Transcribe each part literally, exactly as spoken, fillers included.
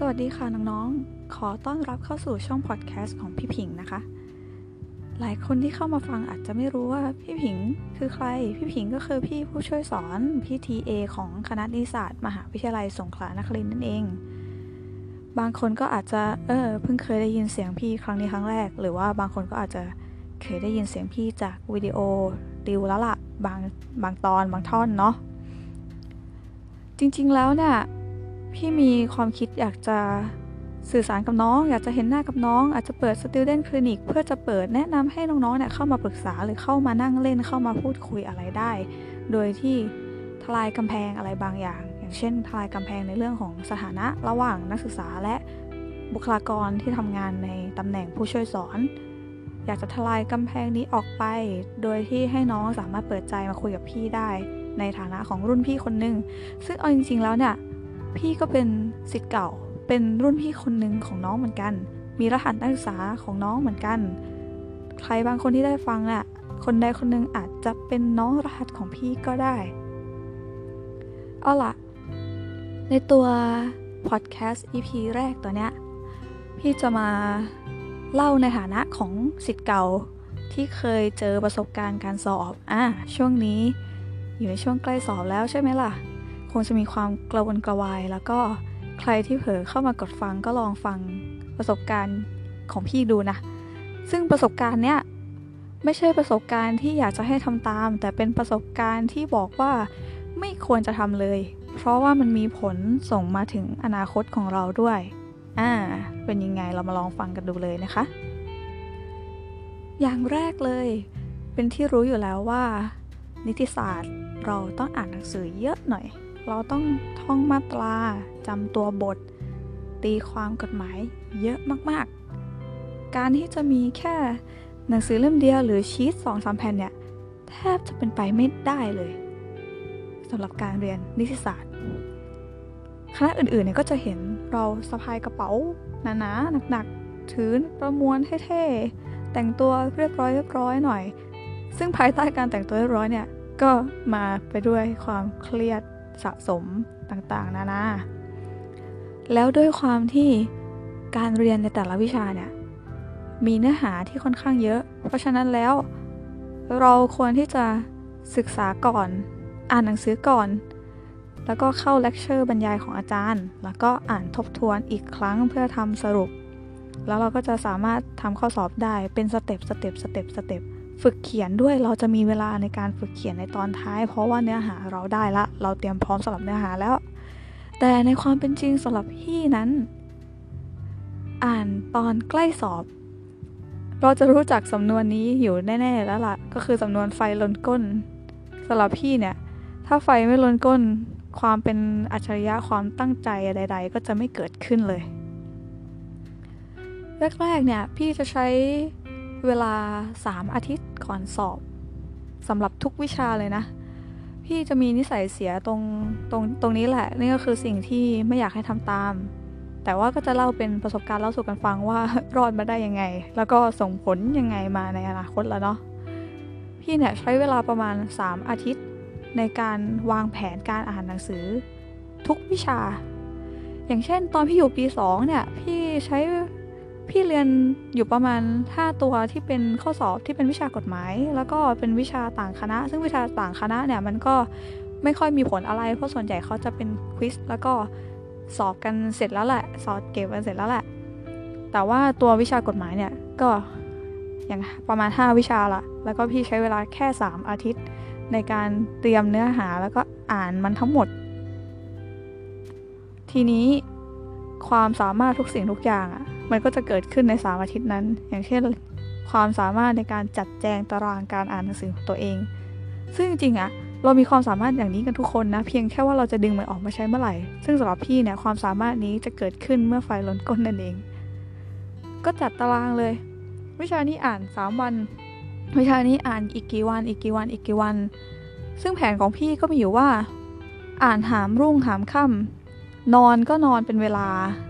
สวัสดีค่ะน้องๆขอต้อนรับเข้าสู่ช่องพอดแคสต์ของพี่ผิงนะคะหลายคนที่เข้ามาฟังอาจจะไม่รู้ว่าพี่ผิงคือใครพี่ผิงก็คือพี่ผู้ช่วยสอนพี่ทีเอของคณะนิติศาสตร์มหาวิทยาลัยสงขลานครินทร์นั่นเองบางคนก็อาจจะเออเพิ่งเคยได้ยินเสียงพี่ครั้งนี้ครั้งแรกหรือว่าบางคนก็อาจจะเคยได้ยินเสียงพี่จากวิดีโอดิวแล้วล่ะบางบางตอนบางท่อนเนาะจริงๆแล้วเนี่ยพี่มีความคิดอยากจะสื่อสารกับน้องอยากจะเห็นหน้ากับน้องอาจจะเปิด Student Clinic เพื่อจะเปิดแนะนำให้น้องๆเนี่ยเข้ามาปรึกษาหรือเข้ามานั่งเล่นเข้ามาพูดคุยอะไรได้โดยที่ทลายกำแพงอะไรบางอย่างอย่างเช่นทลายกำแพงในเรื่องของสถานะระหว่างนักศึกษาและบุคลากรที่ทำงานในตำแหน่งผู้ช่วยสอนอยากจะทลายกำแพงนี้ออกไปโดยที่ให้น้องสามารถเปิดใจมาคุยกับพี่ได้ในฐานะของรุ่นพี่คนนึงซึ่งเอาจริงๆแล้วเนี่ยพี่ก็เป็นศิษย์เก่าเป็นรุ่นพี่คนหนึ่งของน้องเหมือนกันมีรหัสนักศึกษาของน้องเหมือนกันใครบางคนที่ได้ฟังน่ะคนใดคนหนึ่งอาจจะเป็นน้องรหัสของพี่ก็ได้เอาล่ะในตัวพอดแคสต์ อี พี แรกตัวเนี้ยพี่จะมาเล่าในฐานะของศิษย์เก่าที่เคยเจอประสบการณ์การสอบอ่ะช่วงนี้อยู่ในช่วงใกล้สอบแล้วใช่ไหมล่ะคงจะมีความกระวนกระวายแล้วก็ใครที่เผลอเข้ามากดฟังก็ลองฟังประสบการณ์ของพี่ดูนะซึ่งประสบการณ์เนี้ยไม่ใช่ประสบการณ์ที่อยากจะให้ทำตามแต่เป็นประสบการณ์ที่บอกว่าไม่ควรจะทำเลยเพราะว่ามันมีผลส่งมาถึงอนาคตของเราด้วยอ่าเป็นยังไงเรามาลองฟังกันดูเลยนะคะอย่างแรกเลยเป็นที่รู้อยู่แล้วว่านิติศาสตร์เราต้องอ่านหนังสือเยอะหน่อยเราต้องท่องมาตราจำตัวบทตีความกฎหมายเยอะมากๆการที่จะมีแค่หนังสือเล่มเดียวหรือชีท สองถึงสาม แผ่นเนี่ยแทบจะเป็นไปไม่ได้เลยสำหรับการเรียนนิติศาสตร์คณะอื่นๆเนี่ยก็จะเห็นเราสะพายกระเป๋าหนาๆหนักๆถือประมวลเท่ๆแต่งตัวเรียบร้อยเรียบร้อยหน่อยซึ่งภายใต้การแต่งตัวเรียบร้อยเนี่ยก็มาไปด้วยความเครียดสะสมต่างๆนานาแล้วด้วยความที่การเรียนในแต่ละวิชาเนี่ยมีเนื้อหาที่ค่อนข้างเยอะเพราะฉะนั้นแล้วเราควรที่จะศึกษาก่อนอ่านหนังสือก่อนแล้วก็เข้าเลคเชอร์บรรยายของอาจารย์แล้วก็อ่านทบทวนอีกครั้งเพื่อทำสรุปแล้วเราก็จะสามารถทำข้อสอบได้เป็นสเต็ปสเต็ปสเต็ปสเต็ปฝึกเขียนด้วยเราจะมีเวลาในการฝึกเขียนในตอนท้ายเพราะว่าเนื้อหาเราได้ละเราเตรียมพร้อมสำหรับเนื้อหาแล้วแต่ในความเป็นจริงสำหรับพี่นั้นอ่านตอนใกล้สอบเราจะรู้จักสำนวนนี้อยู่แน่ๆแล้วล่ะก็คือสำนวนไฟล้นก้นสำหรับพี่เนี่ยถ้าไฟไม่ล้นก้นความเป็นอัจฉริยะความตั้งใจใดๆก็จะไม่เกิดขึ้นเลยแรกๆเนี่ยพี่จะใช้เวลาสามอาทิตย์ก่อนสอบสำหรับทุกวิชาเลยนะพี่จะมีนิสัยเสียตรงตรงตรงนี้แหละนี่ก็คือสิ่งที่ไม่อยากให้ทำตามแต่ว่าก็จะเล่าเป็นประสบการณ์เล่าสู่กันฟังว่ารอดมาได้ยังไงแล้วก็ส่งผลยังไงมาในอนาคตแล้วเนาะพี่เนี่ยใช้เวลาประมาณสามอาทิตย์ในการวางแผนการอ่านหนังสือทุกวิชาอย่างเช่นตอนพี่อยู่ปีสองเนี่ยพี่ใช้พี่เรียนอยู่ประมาณห้าตัวที่เป็นข้อสอบที่เป็นวิชากฎหมายแล้วก็เป็นวิชาต่างคณะซึ่งวิชาต่างคณะเนี่ยมันก็ไม่ค่อยมีผลอะไรเพราะส่วนใหญ่เขาจะเป็นควิสแล้วก็สอบกันเสร็จแล้วแหละสอบเก็บกันเสร็จแล้วแหละแต่ว่าตัววิชากฎหมายเนี่ยก็อย่างประมาณห้าวิชาละแล้วก็พี่ใช้เวลาแค่สามอาทิตย์ในการเตรียมเนื้อหาแล้วก็อ่านมันทั้งหมดทีนี้ความสามารถทุกสิ่งทุกอย่างอ่ะมันก็จะเกิดขึ้นในสามอาทิตย์นั้นอย่างเช่นความสามารถในการจัดแจงตารางการอ่านหนังสือของตัวเองซึ่งจริงๆอะเรามีความสามารถอย่างนี้กันทุกคนนะเพียงแค่ว่าเราจะดึงมันออกมาใช้เมื่อไหร่ซึ่งสำหรับพี่เนี่ยความสามารถนี้จะเกิดขึ้นเมื่อไฟล้นก้นนั่นเองก็จัดตารางเลยวิชานี้อ่านสามวันวิชานี้อ่านอีกกี่วันอีกกี่วันอีกกี่วันซึ่งแผนของพี่ก็มีอยู่ว่าอ่านหามรุ่งหามค่ำนอนก็นอนเป็นเวลา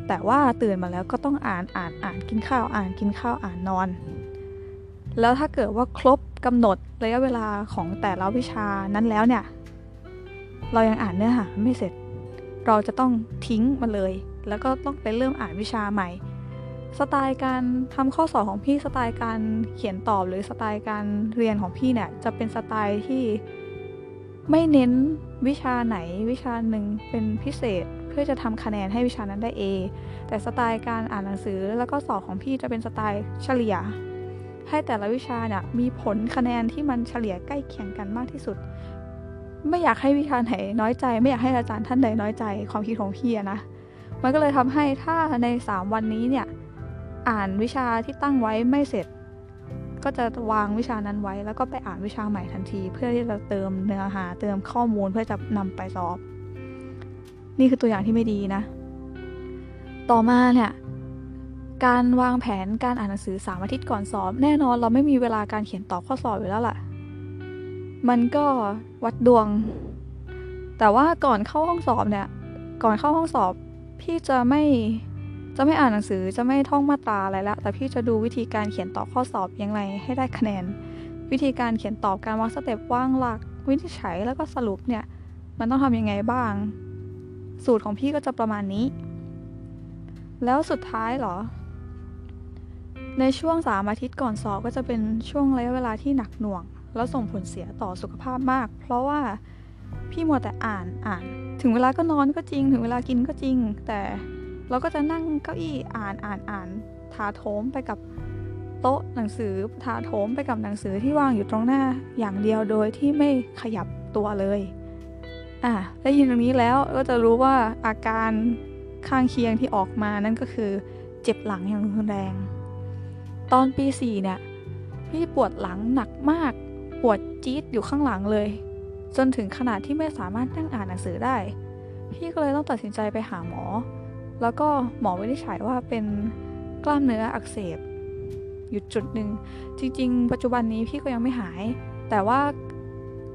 แต่ว่าตื่นมาแล้วก็ต้องอ่านอ่านอ่านกินข้าวอ่านกินข้าวอ่านนอนแล้วถ้าเกิดว่าครบกำหนดระยะเวลาของแต่ละวิชานั้นแล้วเนี่ยเรายังอ่านเนื้อหาไม่เสร็จเราจะต้องทิ้งมันเลย แล้วก็ต้องไปเริ่มอ่านวิชาใหม่สไตล์การทำข้อสอบของพี่สไตล์การเขียนตอบหรือสไตล์การเรียนของพี่เนี่ยจะเป็นสไตล์ที่ไม่เน้นวิชาไหนวิชาหนึ่งเป็นพิเศษเพื่อจะทำคะแนนให้วิชานั้นได้ A แต่สไตล์การอ่านหนังสือแล้วก็สอบของพี่จะเป็นสไตล์เฉลี่ยให้แต่ละวิชาเนี่ยมีผลคะแนนที่มันเฉลี่ยใกล้เคียงกันมากที่สุดไม่อยากให้วิชาไหนน้อยใจไม่อยากให้อาจารย์ท่านใดน้อยใจความคิดของพี่นะมันก็เลยทำให้ถ้าในสามวันนี้เนี่ยอ่านวิชาที่ตั้งไว้ไม่เสร็จก็จะวางวิชานั้นไว้แล้วก็ไปอ่านวิชาใหม่ทันทีเพื่อที่จะเติมเนื้อหาเติมข้อมูลเพื่อจะนำไปสอบนี่คือตัวอย่างที่ไม่ดีนะต่อมาเนี่ยการวางแผนการอ่านหนังสือสามอาทิตย์ก่อนสอบแน่นอนเราไม่มีเวลาการเขียนตอบข้อสอบอยู่แล้วล่ะมันก็วัดดวงแต่ว่าก่อนเข้าห้องสอบเนี่ยก่อนเข้าห้องสอบพี่จะไม่จะไม่อ่านหนังสือจะไม่ท่องมาตราอะไรละแต่พี่จะดูวิธีการเขียนตอบข้อสอบยังไงให้ได้คะแนนวิธีการเขียนตอบการวางสเต็ปวางหลักวินิจฉัยแล้วก็สรุปเนี่ยมันต้องทำยังไงบ้างสูตรของพี่ก็จะประมาณนี้แล้วสุดท้ายเหรอในช่วงสามอาทิตย์ก่อนสอบก็จะเป็นช่วงระยะเวลาที่หนักหน่วงแล้วส่งผลเสียต่อสุขภาพมากเพราะว่าพี่มัวแต่อ่านอ่านถึงเวลาก็นอนก็จริงถึงเวลากินก็จริงแต่เราก็จะนั่งเก้าอี้อ่านอ่านอ่านถาโถมไปกับโต๊ะหนังสือถาโถมไปกับหนังสือที่วางอยู่ตรงหน้าอย่างเดียวโดยที่ไม่ขยับตัวเลยอ่ะได้ยินตรงนี้แล้วก็จะรู้ว่าอาการข้างเคียงที่ออกมานั่นก็คือเจ็บหลังอย่างรุนแรงตอนปีสี่เนี่ยพี่ปวดหลังหนักมากปวดจี๊ดอยู่ข้างหลังเลยจนถึงขนาดที่ไม่สามารถนั่งอ่านหนังสือได้พี่ก็เลยต้องตัดสินใจไปหาหมอแล้วก็หมอวินิจฉัยว่าเป็นกล้ามเนื้ออักเสบอยู่จุดหนึ่งจริงๆปัจจุบันนี้พี่ก็ยังไม่หายแต่ว่า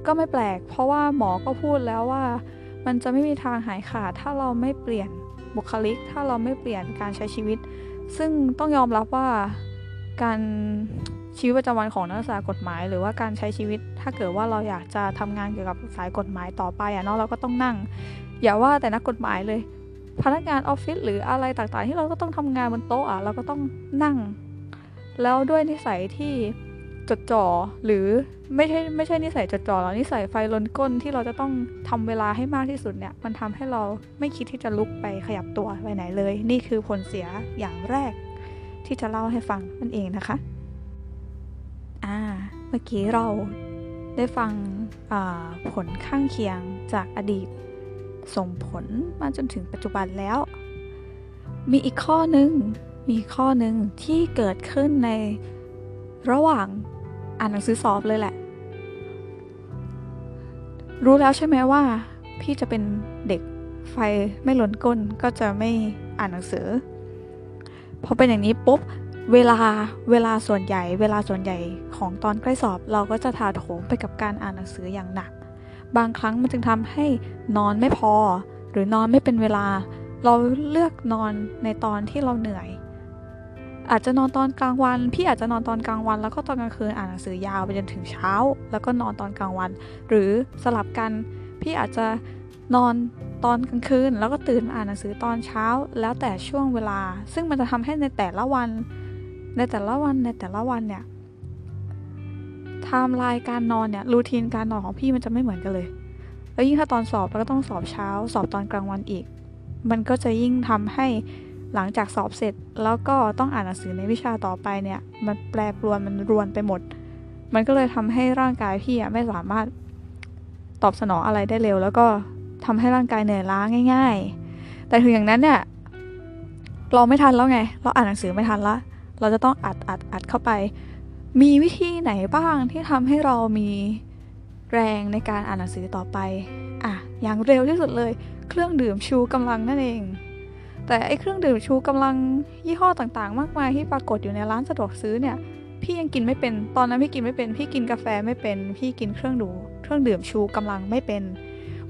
ก็ไม่แปลกเพราะว่าหมอก็พูดแล้วว่ามันจะไม่มีทางหายขาดถ้าเราไม่เปลี่ยนบุคลิกถ้าเราไม่เปลี่ยนการใช้ชีวิตซึ่งต้องยอมรับว่าการชีวิตประจำวันของนักศึกษากฎหมายหรือว่าการใช้ชีวิตถ้าเกิดว่าเราอยากจะทำงานเกี่ยวกับสายกฎหมายต่อไปอ่ะเนาะเราก็ต้องนั่งอย่าว่าแต่นักกฎหมายเลยพนักงานออฟฟิศหรืออะไรต่างๆที่เราก็ต้องทำงานบนโต๊ะอ่ะเราก็ต้องนั่งแล้วด้วยนิสัยที่จดจ่อหรือไม่ใช่ไม่ใช่นิสัยจดจ่อหรอกนิสัยไฟลนก้นที่เราจะต้องทำเวลาให้มากที่สุดเนี่ยมันทำให้เราไม่คิดที่จะลุกไปขยับตัวไปไหนเลยนี่คือผลเสียอย่างแรกที่จะเล่าให้ฟังนั่นเองนะคะอ่าเมื่อกี้เราได้ฟังผลข้างเคียงจากอดีตส่งผลมาจนถึงปัจจุบันแล้วมีอีกข้อนึงมีข้อนึงที่เกิดขึ้นในระหว่างอ่านหนังสือสอบเลยแหละรู้แล้วใช่ไหมว่าพี่จะเป็นเด็กไฟไม่ล้นก้นก็จะไม่อ่านหนังสือพอเป็นอย่างนี้ปุ๊บเวลาเวลาส่วนใหญ่เวลาส่วนใหญ่ของตอนใกล้สอบเราก็จะถาโถมไปกับการอ่านหนังสืออย่างหนักบางครั้งมันจึงทำให้นอนไม่พอหรือนอนไม่เป็นเวลาเราเลือกนอนในตอนที่เราเหนื่อยอาจจะนอนตอนกลางวันพี่อาจจะนอนตอนกลางวันแล้วก็ตอนกลางคืนอ่านหนังสือยาวไปจนถึงเช้าแล้วก็นอนตอนกลางวันหรือสลับกันพี่อาจจะนอนตอนกลางคืนแล้วก็ตื่นมาอ่านหนังสือตอนเช้าแล้วแต่ช่วงเวลาซึ่งมันจะทำให้ในแต่ละวันในแต่ละวันในแต่ละวันเนี่ยไทม์ไลน์การนอนเนี่ยรูทีนการนอนของพี่มันจะไม่เหมือนกันเลยแล้วยิ่งถ้าตอนสอบเราก็ต้องสอบเช้าสอบตอนกลางวันอีกมันก็จะยิ่งทำให้หลังจากสอบเสร็จแล้วก็ต้องอ่านหนังสือในวิชาต่อไปเนี่ยมันแปรปรวนมันรวนไปหมดมันก็เลยทำให้ร่างกายพี่อ่ะไม่สามารถตอบสนองอะไรได้เร็วแล้วก็ทำให้ร่างกายเหนื่อยล้าง่ายๆแต่ถึงอย่างนั้นเนี่ยเราไม่ทันแล้วไงเราอ่านหนังสือไม่ทันละเราจะต้องอัดอัดอัดเข้าไปมีวิธีไหนบ้างที่ทำให้เรามีแรงในการอ่านหนังสือต่อไปอ่ะอย่างเร็วที่สุดเลยเครื่องดื่มชูกำลังนั่นเองแต่ไอ้เครื่องดื่มชูกำลังยี่ห้อต่างๆมากมายที่ปรากฏอยู่ในร้านสะดวกซื้อเนี่ยพี่ยังกินไม่เป็นตอนนั้นพี่กินไม่เป็นพี่กินกาแฟไม่เป็นพี่กินเครื่องดูเครื่องดื่มชูกำลังไม่เป็น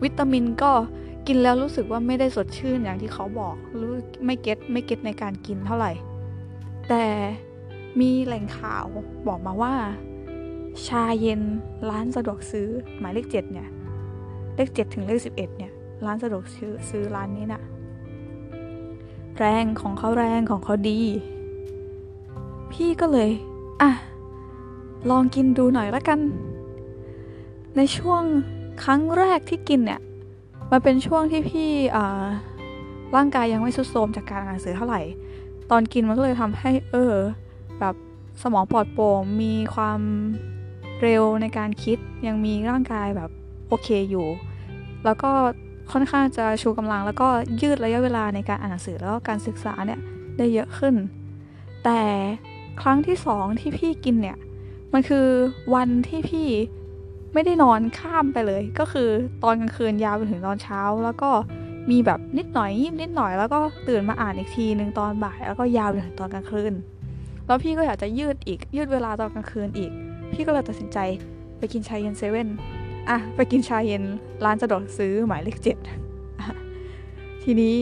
วิตามินก็กินแล้วรู้สึกว่าไม่ได้สดชื่นอย่างที่เขาบอกรู้ไม่เก็ตไม่เก็ตในการกินเท่าไหร่แต่มีแหล่งข่าวบอกมาว่าชาเย็นร้านสะดวกซื้อหมายเลขเจ็ดเนี่ยเลขเจ็ดถึงเลขสิบเอ็ดเนี่ยร้านสะดวกซื้อซื้อร้านนี้นะ แรงของเขาแรงของเขาดีพี่ก็เลยอ่ะลองกินดูหน่อยละกันในช่วงครั้งแรกที่กินเนี่ยมันเป็นช่วงที่พี่อ่าร่างกายยังไม่ทรุดโทรมจากการอ่านหนังสือเท่าไหร่ตอนกินมันก็เลยทำให้เออแบบสมองปลอดโปร่งมีความเร็วในการคิดยังมีร่างกายแบบโอเคอยู่แล้วก็ค่อนข้างจะชูกำลังแล้วก็ยืดระยะเวลาในการอ่านหนังสือแล้วก็การศึกษาเนี่ยได้เยอะขึ้นแต่ครั้งที่สองที่พี่กินเนี่ยมันคือวันที่พี่ไม่ได้นอนข้ามไปเลยก็คือตอนกลางคืนยาวไปถึงตอนเช้าแล้วก็มีแบบนิดหน่อยยิบนิดหน่อยแล้วก็ตื่นมาอ่านอีกทีนึงตอนบ่ายแล้วก็ยาวไปถึงตอนกลางคืนแล้วพี่ก็อยากจะยืดอีกยืดเวลาตอนกลางคืนอีกพี่ก็เลยตัดสินใจไปกินชาเย็นเซเว่นอ่ะไปกินชาเย็นร้านสะดวกซื้อหมายเลขเจ็ดทีนี้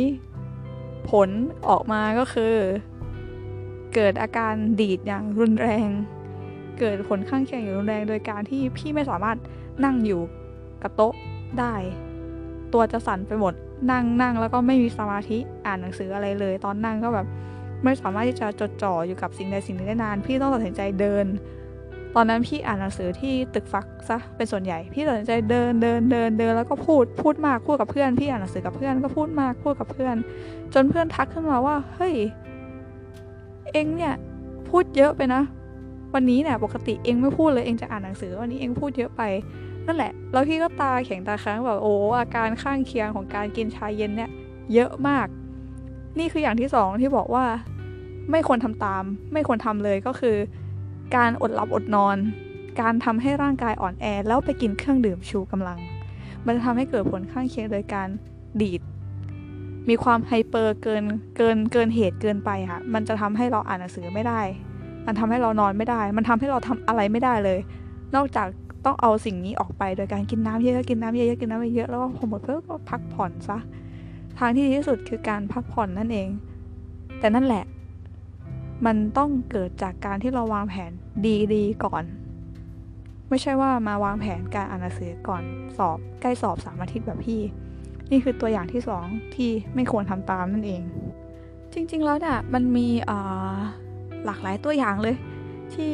ผลออกมาก็คือเกิดอาการดีดอย่างรุนแรงเกิดผลข้างเคียงอย่างรุนแรงโดยการที่พี่ไม่สามารถนั่งอยู่กับโต๊ะได้ตัวจะสั่นไปหมดนั่งนั่งแล้วก็ไม่มีสมาธิอ่านหนังสืออะไรเลยตอนนั่งก็แบบไม่สามารถที่จะจดจ่ออยู่กับสิ่งใดสิ่งหนึ่งได้นานพี่ต้องตัดสินใจเดินตอนนั้นพี่อ่านหนังสือที่ตึกฟักซะเป็นส่วนใหญ่พี่ตัดสินใจเดินเดินเดินเดินแล้วก็พูดพูดมากพูดกับเพื่อนพี่อ่านหนังสือกับเพื่อนก็พูดมากพูดกับเพื่อนจนเพื่อนทักขึ้นมาว่าเฮ้ยเอ็งเนี่ยพูดเยอะไปนะวันนี้เนี่ยปกติเอ็งไม่พูดเลยเอ็งจะอ่านหนังสือวันนี้เอ็งพูดเยอะไปนั่นแหละแล้วพี่ก็ตาแข็งตาค้างแบบโอ้อาการข้างเคียงของการกินชาเย็นเนี่ยเยอะมากนี่คืออย่างที่สองที่บอกว่าไม่ควรทำตามไม่ควรทำเลยก็คือการอดหลับอดนอนการทำให้ร่างกายอ่อนแอแล้วไปกินเครื่องดื่มชูกำลังมันจะทำให้เกิดผลข้างเคียงโดยการดีดมีความไฮเปอร์เกินเกินเกินเหตุเกินไปค่ะมันจะทำให้เราอ่านหนังสือไม่ได้มันทำให้เรานอนไม่ได้มันทำให้เราทำอะไรไม่ได้เลยนอกจากต้องเอาสิ่งนี้ออกไปโดยการกินน้ำเยอะๆกินน้ำเยอะๆกินน้ำเยอะๆแล้วก็พอหมดเพิ่มก็พักผ่อนซะทางที่ดีที่สุดคือการพักผ่อนนั่นเองแต่นั่นแหละมันต้องเกิดจากการที่เราวางแผนดีๆก่อนไม่ใช่ว่ามาวางแผนการอ่านหนังสือก่อนสอบใกล้สอบสามอาทิตย์แบบพี่นี่คือตัวอย่างที่สองที่ไม่ควรทำตามนั่นเองจริงๆแล้วเนี่ยมันมีอ่าหลากหลายตัวอย่างเลยที่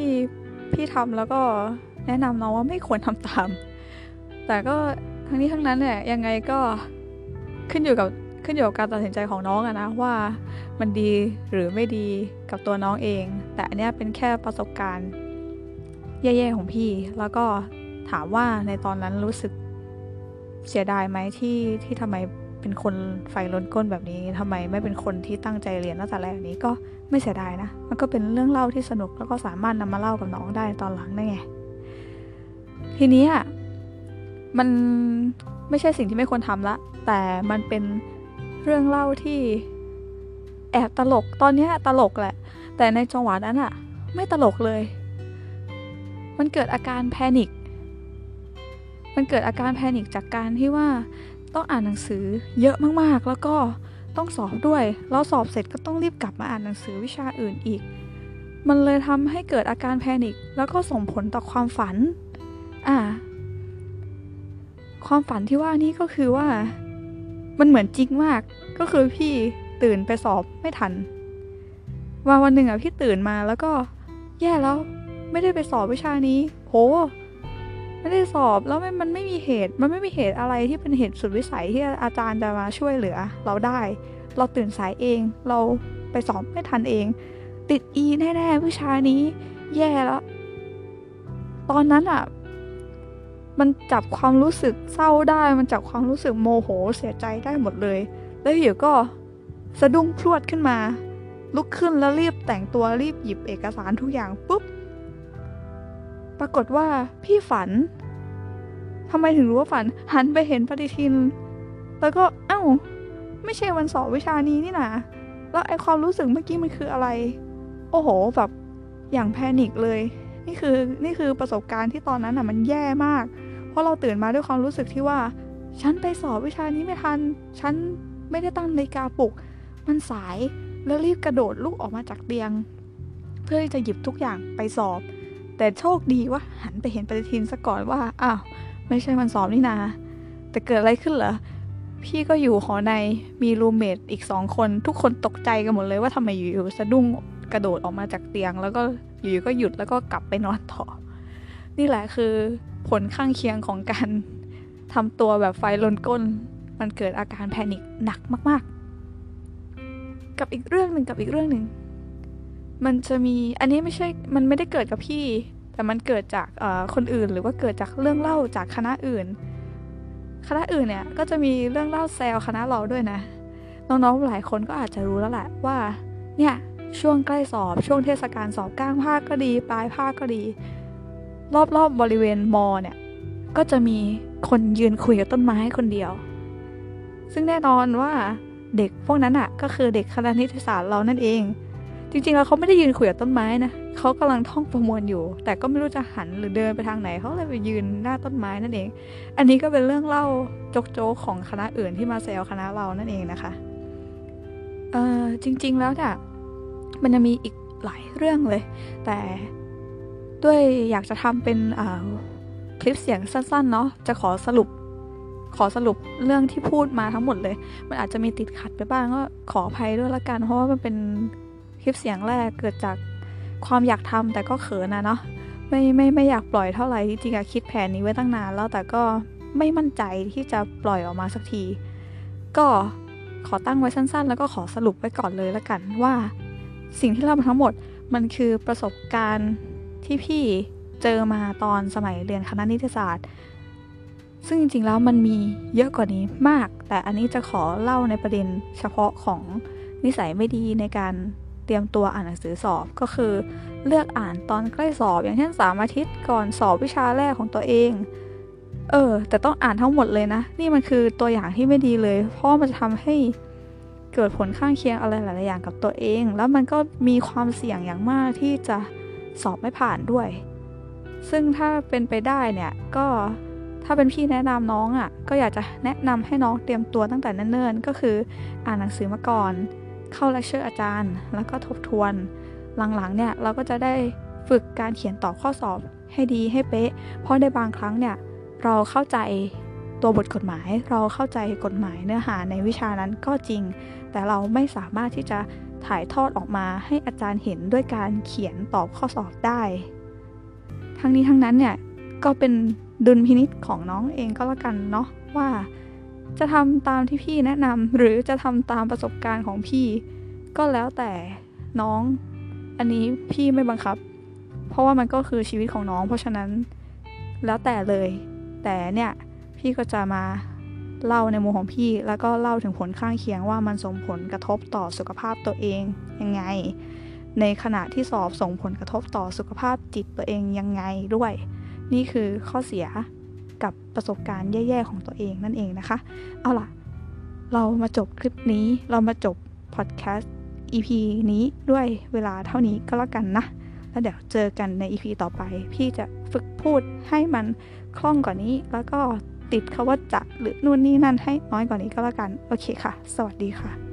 พี่ทำแล้วก็แนะนำน้องว่าไม่ควรทำตามแต่ก็ทั้งนี้ทั้งนั้นเนี่ยยังไงก็ขึ้นอยู่กับขึ้นอยู่กับการตัดสินใจของน้องอะนะว่ามันดีหรือไม่ดีกับตัวน้องเองแต่อันเนี้ยเป็นแค่ประสบการณ์แย่ๆของพี่แล้วก็ถามว่าในตอนนั้นรู้สึกเสียดายไหมที่ที่ทำไมเป็นคนไฟล้นก้นแบบนี้ทำไมไม่เป็นคนที่ตั้งใจเรียนตั้งแต่แรกนี้ก็ไม่เสียดายนะมันก็เป็นเรื่องเล่าที่สนุกแล้วก็สามารถนำมาเล่ากับน้องได้ตอนหลังได้ไงทีนี้อ่ะมันไม่ใช่สิ่งที่ไม่ควรทำละแต่มันเป็นเรื่องเล่าที่แอบตลกตอนนี้ตลกแหละแต่ในจังหวะนั้นอ่ะไม่ตลกเลยมันเกิดอาการแพนิคมันเกิดอาการแพนิคจากการที่ว่าต้องอ่านหนังสือเยอะมากๆแล้วก็ต้องสอบด้วยแล้วสอบเสร็จก็ต้องรีบกลับมาอ่านหนังสือวิชาอื่นอีกมันเลยทำให้เกิดอาการแพนิคแล้วก็ส่งผลต่อความฝันอ่าความฝันที่ว่านี่ก็คือว่ามันเหมือนจริงมากก็คือพี่ตื่นไปสอบไม่ทันวันวันหนึ่งอ่ะพี่ตื่นมาแล้วก็แย่แล้วไม่ได้ไปสอบวิชานี้โหไม่ได้สอบแล้วมันไม่มีเหตุมันไม่มีเหตุอะไรที่เป็นเหตุสุดวิสัยที่อาจารย์จะมาช่วยเหลือเราได้เราตื่นสายเองเราไปสอบไม่ทันเองติด E แน่ๆวิชานี้แย่แล้วตอนนั้นอ่ะมันจับความรู้สึกเศร้าได้มันจับความรู้สึกโมโหเสียใจได้หมดเลยแล้วอยู่ก็สะดุ้งพรวดขึ้นมาลุกขึ้นแล้วรีบแต่งตัวรีบหยิบเอกสารทุกอย่างปุ๊บปรากฏว่าพี่ฝันทำไมถึงรู้ว่าฝันหันไปเห็นปฏิทินแล้วก็เอ้าไม่ใช่วันสอบวิชานี้นี่นะแล้วไอความรู้สึกเมื่อกี้มันคืออะไรโอ้โหแบบอย่างแพนิคเลยนี่คือนี่คือประสบการณ์ที่ตอนนั้นน่ะมันแย่มากเพราะเราตื่นมาด้วยความรู้สึกที่ว่าฉันไปสอบวิชานี้ไม่ทันฉันไม่ได้ตั้งนาฬิกาปลุกมันสายแล้วรีบกระโดดลุกออกมาจากเตียงเพื่อที่จะหยิบทุกอย่างไปสอบแต่โชคดีว่าหันไปเห็นปฏิทินซะก่อนว่าอ้าวไม่ใช่วันสอบนี่นาแต่เกิดอะไรขึ้นเหรอ พี่ก็อยู่หอในมีรูมเมทอีกสองคนทุกคนตกใจกันหมดเลยว่าทำไมอยู่ๆสะดุ้งกระโดดออกมาจากเตียงแล้วก็อยู่ๆก็หยุดแล้วก็กลับไปนอนต่อนี่แหละคือผลข้างเคียงของการทำตัวแบบไฟลนก้นมันเกิดอาการแพนิคหนักมากๆกับอีกเรื่องหนึ่งกับอีกเรื่องหนึ่งมันจะมีอันนี้ไม่ใช่มันไม่ได้เกิดกับพี่แต่มันเกิดจากคนอื่นหรือว่าเกิดจากเรื่องเล่าจากคณะอื่นคณะอื่นเนี่ยก็จะมีเรื่องเล่าแซวคณะเราด้วยนะน้องๆหลายคนก็อาจจะรู้แล้วแหละว่าเนี่ยช่วงใกล้สอบช่วงเทศกาลสอบกลางภาคก็ดีปลายภาคก็ดีรอบๆ บ, บริเวณมอเนี่ยก็จะมีคนยืนคุยกับต้นไม้คนเดียวซึ่งแน่นอนว่าเด็กพวกนั้นอ่ะก็คือเด็กคณะนิติศาสตร์เรานั่นเองจริงๆแล้วเขาไม่ได้ยืนคุยกับต้นไม้นะเขากำลังท่องประมวลอยู่แต่ก็ไม่รู้จะหันหรือเดินไปทางไหนเขาเลยไปยืนหน้าต้นไม้นั่นเองอันนี้ก็เป็นเรื่องเล่าโจ๊กๆของคณะอื่นที่มาแซวคณะเรานั่นเองนะคะเอ่อจริงๆแล้วเนี่ยมันจะมีอีกหลายเรื่องเลยแต่ด้วยอยากจะทำเป็นอ่าคลิปเสียงสั้นๆเนาะจะขอสรุปขอสรุปเรื่องที่พูดมาทั้งหมดเลยมันอาจจะมีติดขัดไปบ้างก็ขออภัยด้วยละกันเพราะว่ามันเป็นคลิปเสียงแรกเกิดจากความอยากทำแต่ก็เขินนะเนาะไม่ไม่ไม่อยากปล่อยเท่าไหร่จริงๆอะคิดแผนนี้ไว้ตั้งนานแล้วแต่ก็ไม่มั่นใจที่จะปล่อยออกมาสักทีก็ขอตั้งไว้สั้นๆแล้วก็ขอสรุปไว้ก่อนเลยละกันว่าสิ่งที่เล่ามาทั้งหมดมันคือประสบการณ์ที่พี่เจอมาตอนสมัยเรียนคณะนิเทศศาสตร์ซึ่งจริงๆแล้วมันมีเยอะกว่านี้มากแต่อันนี้จะขอเล่าในประเด็นเฉพาะของนิสัยไม่ดีในการเตรียมตัวอ่านหนังสือสอบก็คือเลือกอ่านตอนใกล้สอบอย่างเช่นสามอาทิตย์ก่อนสอบวิชาแรกของตัวเองเออแต่ต้องอ่านทั้งหมดเลยนะนี่มันคือตัวอย่างที่ไม่ดีเลยเพราะมันจะทำให้เกิดผลข้างเคียงอะไรหลายๆอย่างกับตัวเองแล้วมันก็มีความเสี่ยงอย่างมากที่จะสอบไม่ผ่านด้วยซึ่งถ้าเป็นไปได้เนี่ยก็ถ้าเป็นพี่แนะนำน้องอ่ะก็อยากจะแนะนำให้น้องเตรียมตัวตั้งแต่เนิ่นๆก็คืออ่านหนังสือมาก่อนเข้าเลคเชอร์อาจารย์แล้วก็ทบทวนหลังๆเนี่ยเราก็จะได้ฝึกการเขียนตอบข้อสอบให้ดีให้เป๊ะเพราะในบางครั้งเนี่ยเราเข้าใจตัวบทกฎหมายเราเข้าใจกฎหมายเนื้อหาในวิชานั้นก็จริงแต่เราไม่สามารถที่จะถ่ายทอดออกมาให้อาจารย์เห็นด้วยการเขียนตอบข้อสอบได้ทั้งนี้ทั้งนั้นเนี่ยก็เป็นดุลพินิจของน้องเองก็แล้วกันเนาะว่าจะทำตามที่พี่แนะนำหรือจะทำตามประสบการณ์ของพี่ก็แล้วแต่น้องอันนี้พี่ไม่บังคับเพราะว่ามันก็คือชีวิตของน้องเพราะฉะนั้นแล้วแต่เลยแต่เนี่ยพี่ก็จะมาเล่าในมุมของพี่แล้วก็เล่าถึงผลข้างเคียงว่ามันส่งผลกระทบต่อสุขภาพตัวเองยังไงในขณะที่สอบส่งผลกระทบต่อสุขภาพจิตตัวเองยังไงด้วยนี่คือข้อเสียกับประสบการณ์แย่ๆของตัวเองนั่นเองนะคะเอาล่ะเรามาจบคลิปนี้เรามาจบพอดแคสต์ อี พี นี้ด้วยเวลาเท่านี้ก็แล้วกันนะแล้วเดี๋ยวเจอกันใน อี พี ต่อไปพี่จะฝึกพูดให้มันคล่องกว่านี้แล้วก็ติดคำว่าจะหรือนู่นนี่นั่นให้น้อยกว่านี้ก็แล้วกันโอเคค่ะสวัสดีค่ะ